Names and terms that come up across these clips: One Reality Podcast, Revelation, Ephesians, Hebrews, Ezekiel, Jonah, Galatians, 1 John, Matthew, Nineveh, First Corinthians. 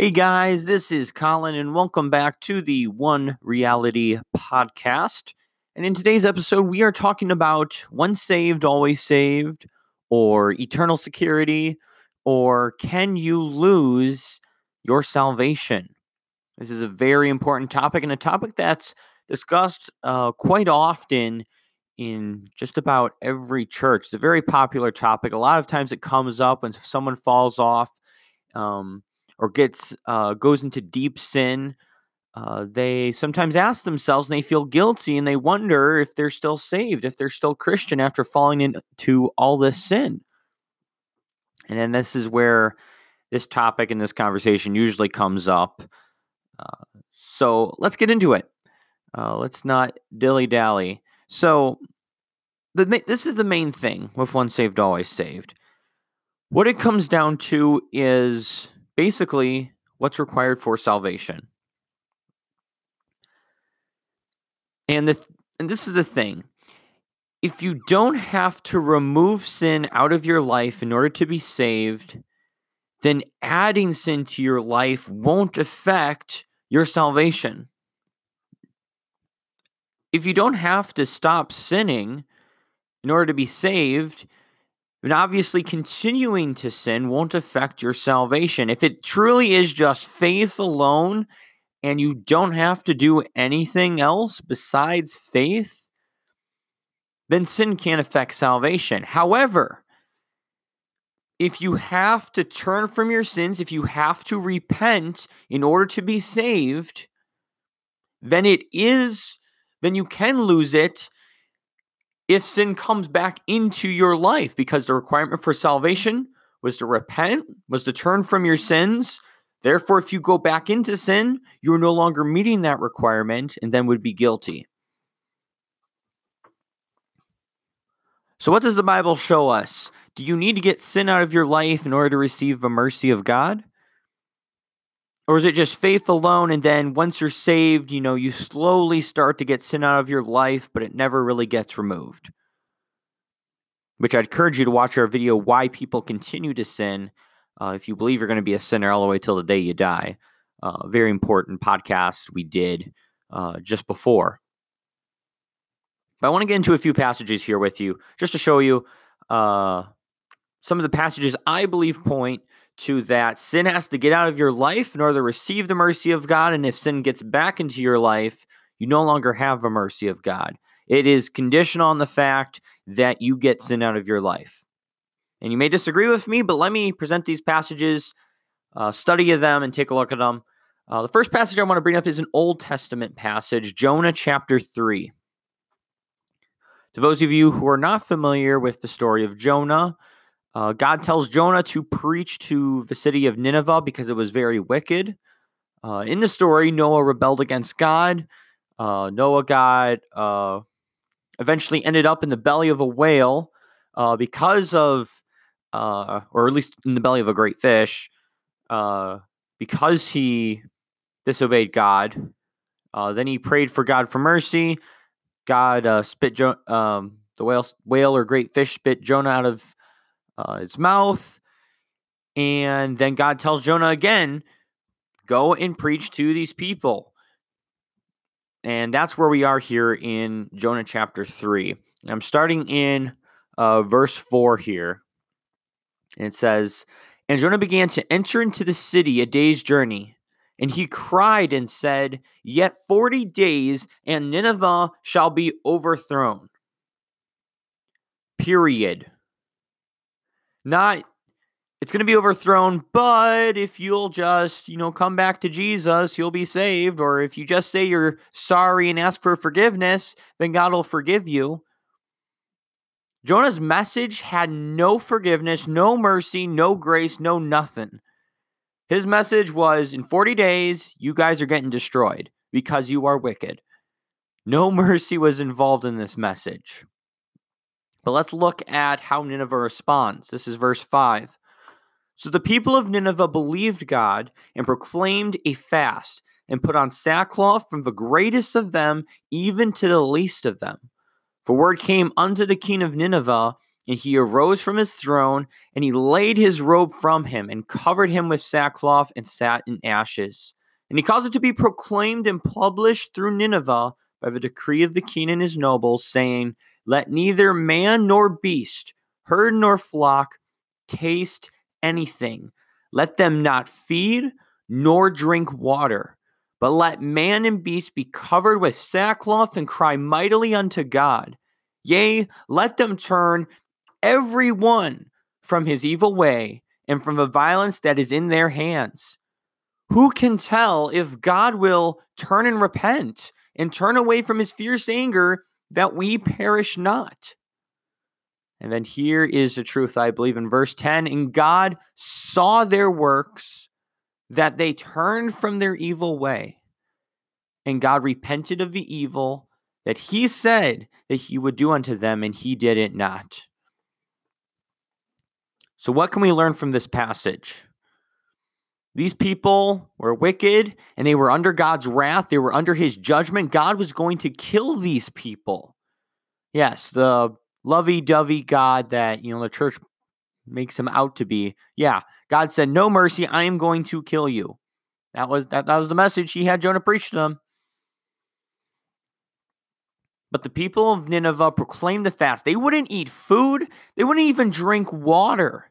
Hey guys, this is Colin and welcome back to the One Reality Podcast. And in today's episode, we are talking about once saved, always saved, or eternal security, or can you lose your salvation? This is a very important topic and a topic that's discussed quite often in just about every church. It's a very popular topic. A lot of times it comes up when someone falls off, or goes into deep sin. They sometimes ask themselves, and they feel guilty, and they wonder if they're still saved, if they're still Christian after falling into all this sin. And then this is where this topic and this conversation usually comes up. So let's get into it. Let's not dilly-dally. So this is the main thing with once saved, always saved. What it comes down to is basically what's required for salvation. And this is the thing. If you don't have to remove sin out of your life in order to be saved, then adding sin to your life won't affect your salvation. If you don't have to stop sinning in order to be saved, and obviously continuing to sin won't affect your salvation. If it truly is just faith alone and you don't have to do anything else besides faith, then sin can't affect salvation. However, if you have to turn from your sins, if you have to repent in order to be saved, then you can lose it if sin comes back into your life, because the requirement for salvation was to repent, was to turn from your sins. Therefore, if you go back into sin, you are no longer meeting that requirement and then would be guilty. So what does the Bible show us? Do you need to get sin out of your life in order to receive the mercy of God? Or is it just faith alone, and then once you're saved, you slowly start to get sin out of your life, but it never really gets removed? Which I'd encourage you to watch our video, Why People Continue to Sin, if you believe you're going to be a sinner all the way till the day you die. Very important podcast we did just before. But I want to get into a few passages here with you, just to show you some of the passages I believe point to that sin has to get out of your life in order to receive the mercy of God. And if sin gets back into your life, you no longer have the mercy of God. It is conditional on the fact that you get sin out of your life. And you may disagree with me, but let me present these passages, study them, and take a look at them. The first passage I want to bring up is an Old Testament passage, Jonah chapter 3. To those of you who are not familiar with the story of Jonah, God tells Jonah to preach to the city of Nineveh because it was very wicked. In the story, Noah rebelled against God. Noah got eventually ended up in the belly of a whale because of, or at least in the belly of a great fish, because he disobeyed God. Then he prayed for God for mercy. God spit the whale or great fish spit Jonah out of his mouth. And then God tells Jonah again, go and preach to these people. And that's where we are here in Jonah chapter 3. And I'm starting in verse 4 here. And it says, "And Jonah began to enter into the city a day's journey. And he cried and said, 'Yet 40 days, and Nineveh shall be overthrown.'" Period. Not, it's going to be overthrown, but if you'll just, come back to Jesus, you'll be saved. Or if you just say you're sorry and ask for forgiveness, then God will forgive you. Jonah's message had no forgiveness, no mercy, no grace, no nothing. His message was, in 40 days, you guys are getting destroyed because you are wicked. No mercy was involved in this message. But let's look at how Nineveh responds. This is verse 5. "So the people of Nineveh believed God and proclaimed a fast and put on sackcloth from the greatest of them even to the least of them. For word came unto the king of Nineveh And he arose from his throne, and he laid his robe from him, and covered him with sackcloth, and sat in ashes. And he caused it to be proclaimed and published through Nineveh by the decree of the king and his nobles, saying, "Let neither man nor beast, herd nor flock, taste anything. Let them not feed nor drink water. But let man and beast be covered with sackcloth and cry mightily unto God. Yea, let them turn every one from his evil way and from the violence that is in their hands." Who can tell if God will turn and repent and turn away from his fierce anger, that we perish not? And then here is the truth, I believe, in verse 10. And God saw their works, that they turned from their evil way. And God repented of the evil that he said that he would do unto them, and he did it not. So what can we learn from this passage? These people were wicked, and they were under God's wrath. They were under his judgment. God was going to kill these people. Yes, the lovey-dovey God that, the church makes him out to be. Yeah, God said, "No mercy, I am going to kill you." That was the message he had Jonah preach to them. But the people of Nineveh proclaimed the fast. They wouldn't eat food. They wouldn't even drink water.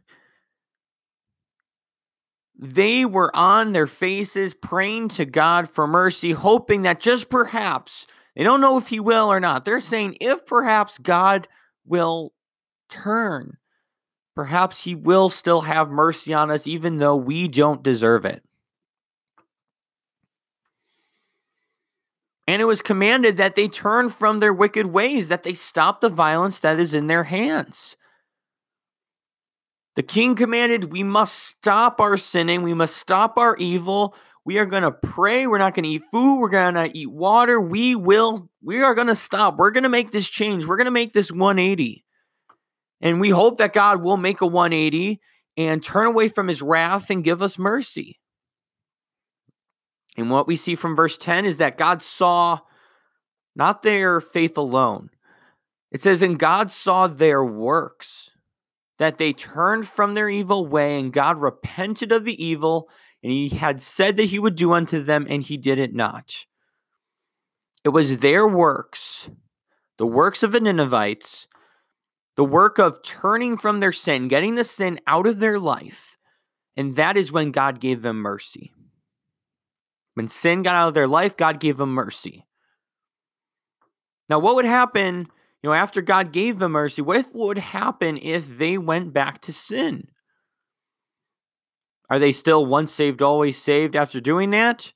They were on their faces praying to God for mercy, hoping that just perhaps, they don't know if he will or not. They're saying if perhaps God will turn. Perhaps he will still have mercy on us, even though we don't deserve it. And it was commanded that they turn from their wicked ways, that they stop the violence that is in their hands. The king commanded, we must stop our sinning. We must stop our evil. We are going to pray. We're not going to eat food. We're going to eat water. We are going to stop. We're going to make this change. We're going to make this 180. And we hope that God will make a 180 and turn away from his wrath and give us mercy. And what we see from verse 10 is that God saw not their faith alone. It says, and God saw their works, that they turned from their evil way, and God repented of the evil, and he had said that he would do unto them, and he did it not. It was their works, the works of the Ninevites, the work of turning from their sin, getting the sin out of their life. And that is when God gave them mercy. When sin got out of their life, God gave them mercy. Now, what would happen, after God gave them mercy? What would happen if they went back to sin? Are they still once saved, always saved after doing that?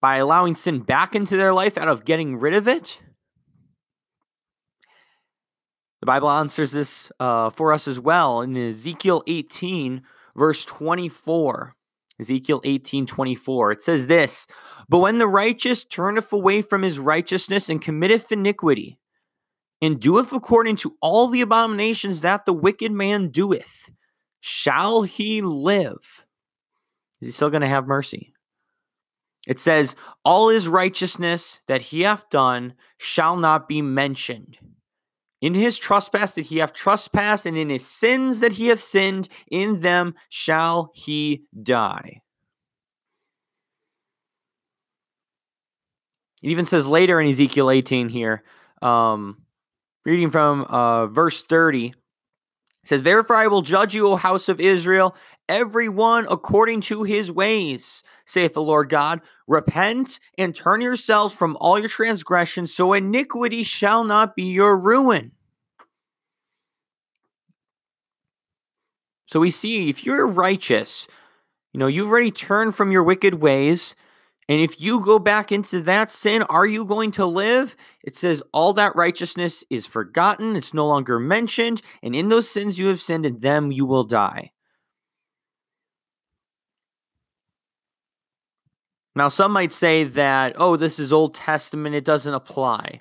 By allowing sin back into their life out of getting rid of it? The Bible answers this for us as well in Ezekiel 18, verse 24. Ezekiel 18, 24. It says this, "But when the righteous turneth away from his righteousness and committeth iniquity, and doeth according to all the abominations that the wicked man doeth, shall he live?" Is he still going to have mercy? It says, "All his righteousness that he hath done shall not be mentioned. In his trespass that he hath trespassed, and in his sins that he hath sinned, in them shall he die." It even says later in Ezekiel 18 here, reading from verse 30, it says, "Therefore I will judge you, O house of Israel, everyone according to his ways, saith the Lord God. Repent and turn yourselves from all your transgressions, so iniquity shall not be your ruin." So we see if you're righteous, you've already turned from your wicked ways, and if you go back into that sin, are you going to live? It says all that righteousness is forgotten, it's no longer mentioned, and in those sins you have sinned, in them you will die. Now, some might say that, this is Old Testament, it doesn't apply.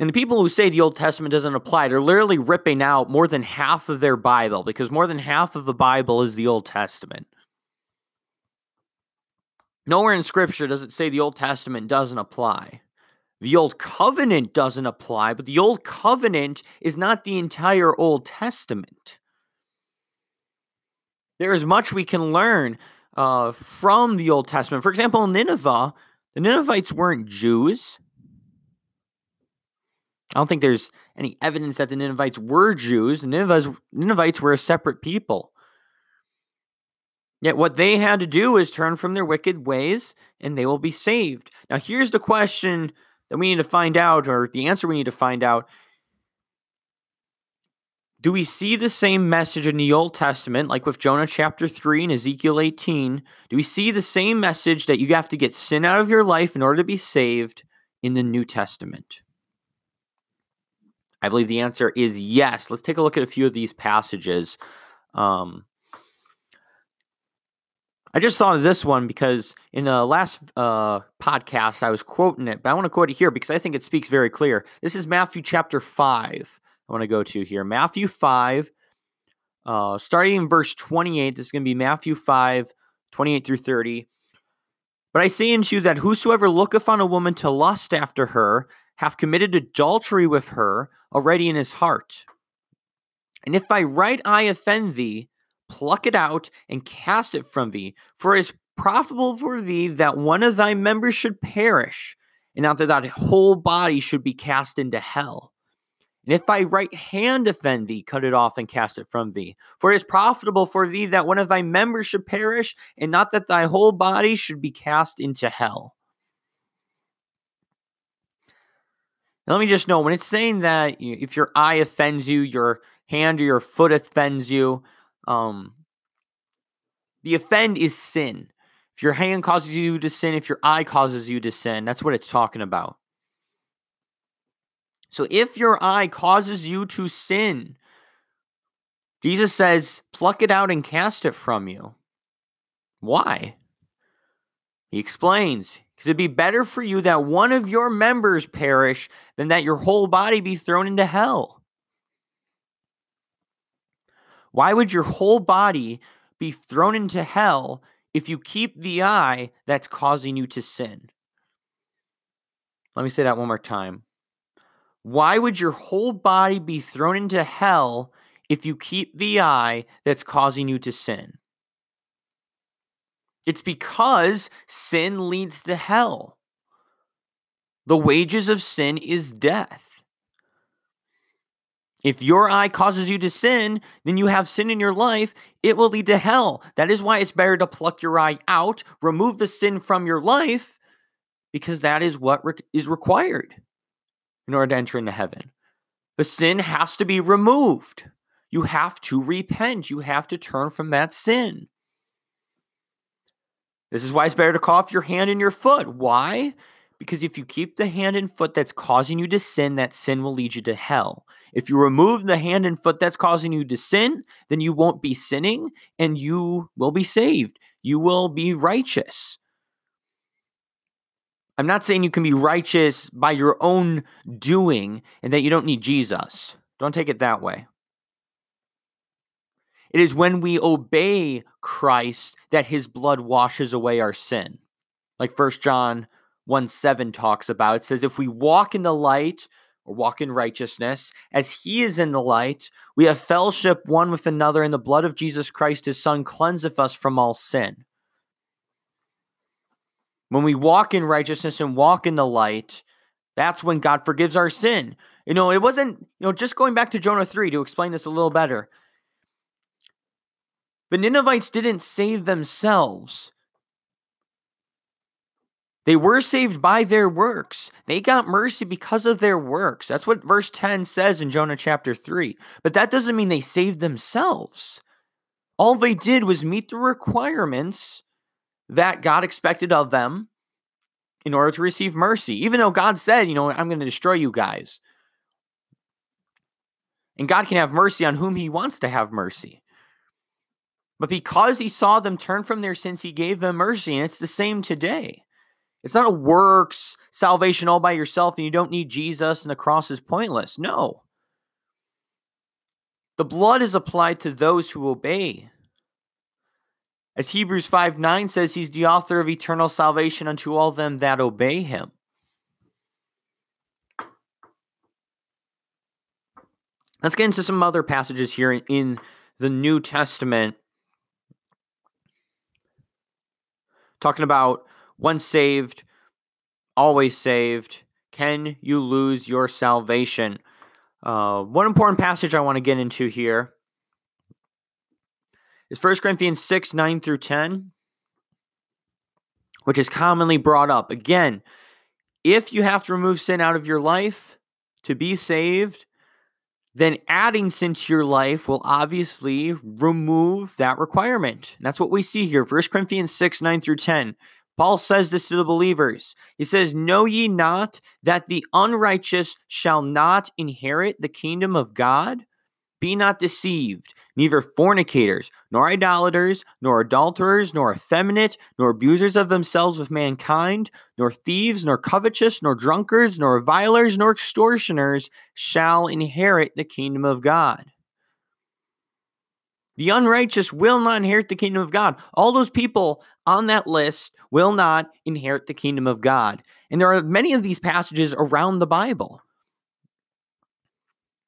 And the people who say the Old Testament doesn't apply, they're literally ripping out more than half of their Bible, because more than half of the Bible is the Old Testament. Nowhere in Scripture does it say the Old Testament doesn't apply. The Old Covenant doesn't apply, but the Old Covenant is not the entire Old Testament. There is much we can learn from the Old Testament. For example, Nineveh, the Ninevites weren't Jews. I don't think there's any evidence that the Ninevites were Jews. The Ninevites were a separate people. Yet what they had to do is turn from their wicked ways, and they will be saved. Now, here's the question that we need to find out, or the answer we need to find out. Do we see the same message in the Old Testament, like with Jonah chapter 3 and Ezekiel 18? Do we see the same message that you have to get sin out of your life in order to be saved in the New Testament? I believe the answer is yes. Let's take a look at a few of these passages. I just thought of this one because in the last podcast, I was quoting it, but I want to quote it here because I think it speaks very clear. This is Matthew chapter 5. I want to go to here. Matthew 5, starting in verse 28. This is going to be Matthew 5, 28 through 30. But I say unto you that whosoever looketh on a woman to lust after her hath committed adultery with her already in his heart. And if thy right eye offend thee, pluck it out and cast it from thee. For it is profitable for thee that one of thy members should perish, and not that thy whole body should be cast into hell. And if thy right hand offend thee, cut it off and cast it from thee. For it is profitable for thee that one of thy members should perish, and not that thy whole body should be cast into hell. Now, let me just know, when it's saying that if your eye offends you, your hand or your foot offends you, the offend is sin. If your hand causes you to sin, if your eye causes you to sin, that's what it's talking about. So if your eye causes you to sin, Jesus says, pluck it out and cast it from you. Why? He explains, because it'd be better for you that one of your members perish than that your whole body be thrown into hell. Why would your whole body be thrown into hell if you keep the eye that's causing you to sin? Let me say that one more time. Why would your whole body be thrown into hell if you keep the eye that's causing you to sin? It's because sin leads to hell. The wages of sin is death. If your eye causes you to sin, then you have sin in your life, it will lead to hell. That is why it's better to pluck your eye out, remove the sin from your life, because that is what is required in order to enter into heaven. The sin has to be removed. You have to repent. You have to turn from that sin. This is why it's better to cut off your hand and your foot. Why? Because if you keep the hand and foot that's causing you to sin, that sin will lead you to hell. If you remove the hand and foot that's causing you to sin, then you won't be sinning and you will be saved. You will be righteous. I'm not saying you can be righteous by your own doing and that you don't need Jesus. Don't take it that way. It is when we obey Christ that his blood washes away our sin. Like 1 John 1:7 talks about. It says, if we walk in the light, or walk in righteousness, as he is in the light, we have fellowship one with another, and the blood of Jesus Christ, his son, cleanseth us from all sin. When we walk in righteousness and walk in the light, that's when God forgives our sin. It wasn't, just going back to Jonah 3 to explain this a little better. The Ninevites didn't save themselves. They were saved by their works. They got mercy because of their works. That's what verse 10 says in Jonah chapter 3. But that doesn't mean they saved themselves. All they did was meet the requirements that God expected of them in order to receive mercy. Even though God said, I'm going to destroy you guys. And God can have mercy on whom he wants to have mercy. But because he saw them turn from their sins, he gave them mercy. And it's the same today. It's not a works salvation all by yourself and you don't need Jesus and the cross is pointless. No. The blood is applied to those who obey. As Hebrews 5:9 says, he's the author of eternal salvation unto all them that obey him. Let's get into some other passages here in the New Testament, talking about once saved, always saved. Can you lose your salvation? One important passage I want to get into here is 1 Corinthians 6, 9 through 10, which is commonly brought up. Again, if you have to remove sin out of your life to be saved, then adding sin to your life will obviously remove that requirement. And that's what we see here, 1 Corinthians 6, 9 through 10. Paul says this to the believers. He says, "Know ye not that the unrighteous shall not inherit the kingdom of God? Be not deceived, neither fornicators, nor idolaters, nor adulterers, nor effeminate, nor abusers of themselves with mankind, nor thieves, nor covetous, nor drunkards, nor revilers, nor extortioners shall inherit the kingdom of God." The unrighteous will not inherit the kingdom of God. All those people on that list will not inherit the kingdom of God. And there are many of these passages around the Bible.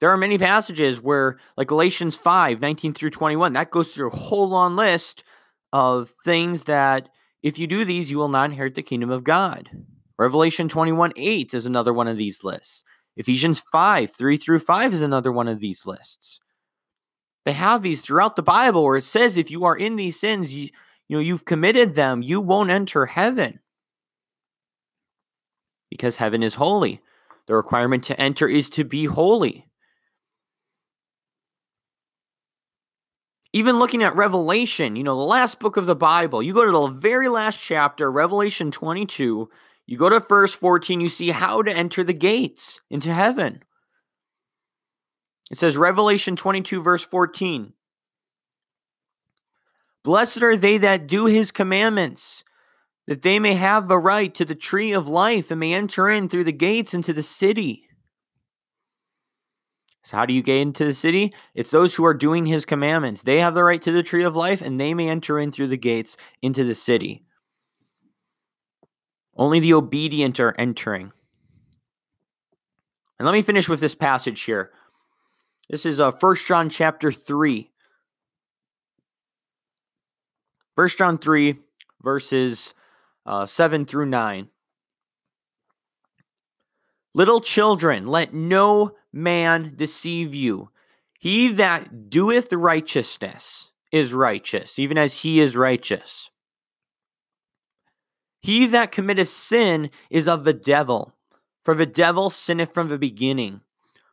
There are many passages where, like Galatians 5, 19 through 21, that goes through a whole long list of things that if you do these, you will not inherit the kingdom of God. Revelation 21, 8 is another one of these lists. Ephesians 5, 3 through 5 is another one of these lists. They have these throughout the Bible where it says if you are in these sins, you've committed them, you won't enter heaven because heaven is holy. The requirement to enter is to be holy. Even looking at Revelation, the last book of the Bible, you go to the very last chapter, Revelation 22, you go to verse 14, you see how to enter the gates into heaven. It says, Revelation 22, verse 14, "Blessed are they that do his commandments, that they may have the right to the tree of life and may enter in through the gates into the city." So how do you get into the city? It's those who are doing his commandments. They have the right to the tree of life and they may enter in through the gates into the city. Only the obedient are entering. And let me finish with this passage here. This is 1 John chapter 3. 1 John 3 verses 7 through 9. "Little children, let no man deceive you. He that doeth righteousness is righteous, even as he is righteous. He that committeth sin is of the devil, for the devil sinneth from the beginning.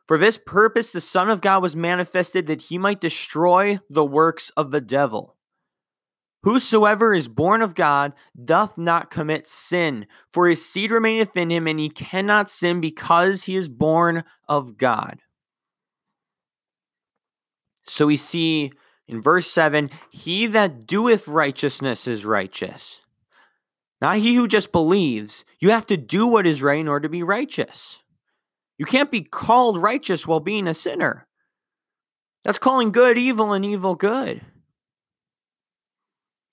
For this purpose the Son of God was manifested, that he might destroy the works of the devil. Whosoever is born of God doth not commit sin, for his seed remaineth in him, and he cannot sin because he is born of God." So we see in verse 7, "He that doeth righteousness is righteous." Not he who just believes. You have to do what is right in order to be righteous. You can't be called righteous while being a sinner. That's calling good evil and evil good.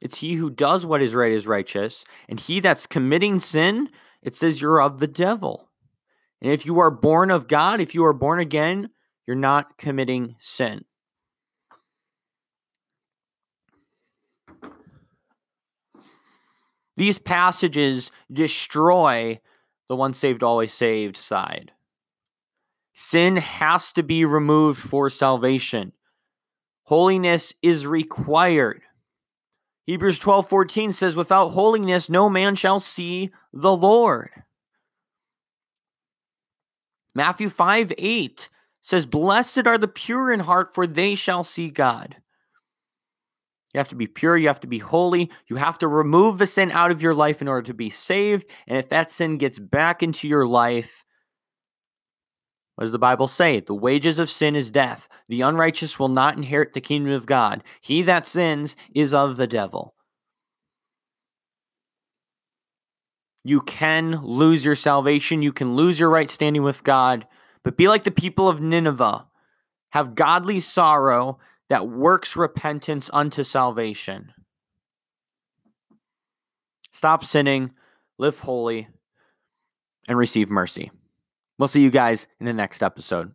It's he who does what is right is righteous, and he that's committing sin, it says you're of the devil. And if you are born of God, if you are born again, you're not committing sin. These passages destroy the once saved, always saved side. Sin has to be removed for salvation. Holiness is required. Hebrews 12:14 says, "Without holiness, no man shall see the Lord." Matthew 5:8 says, "Blessed are the pure in heart, for they shall see God." You have to be pure. You have to be holy. You have to remove the sin out of your life in order to be saved. And if that sin gets back into your life, what does the Bible say? The wages of sin is death. The unrighteous will not inherit the kingdom of God. He that sins is of the devil. You can lose your salvation. You can lose your right standing with God. But be like the people of Nineveh. Have godly sorrow that works repentance unto salvation. Stop sinning. Live holy. And receive mercy. We'll see you guys in the next episode.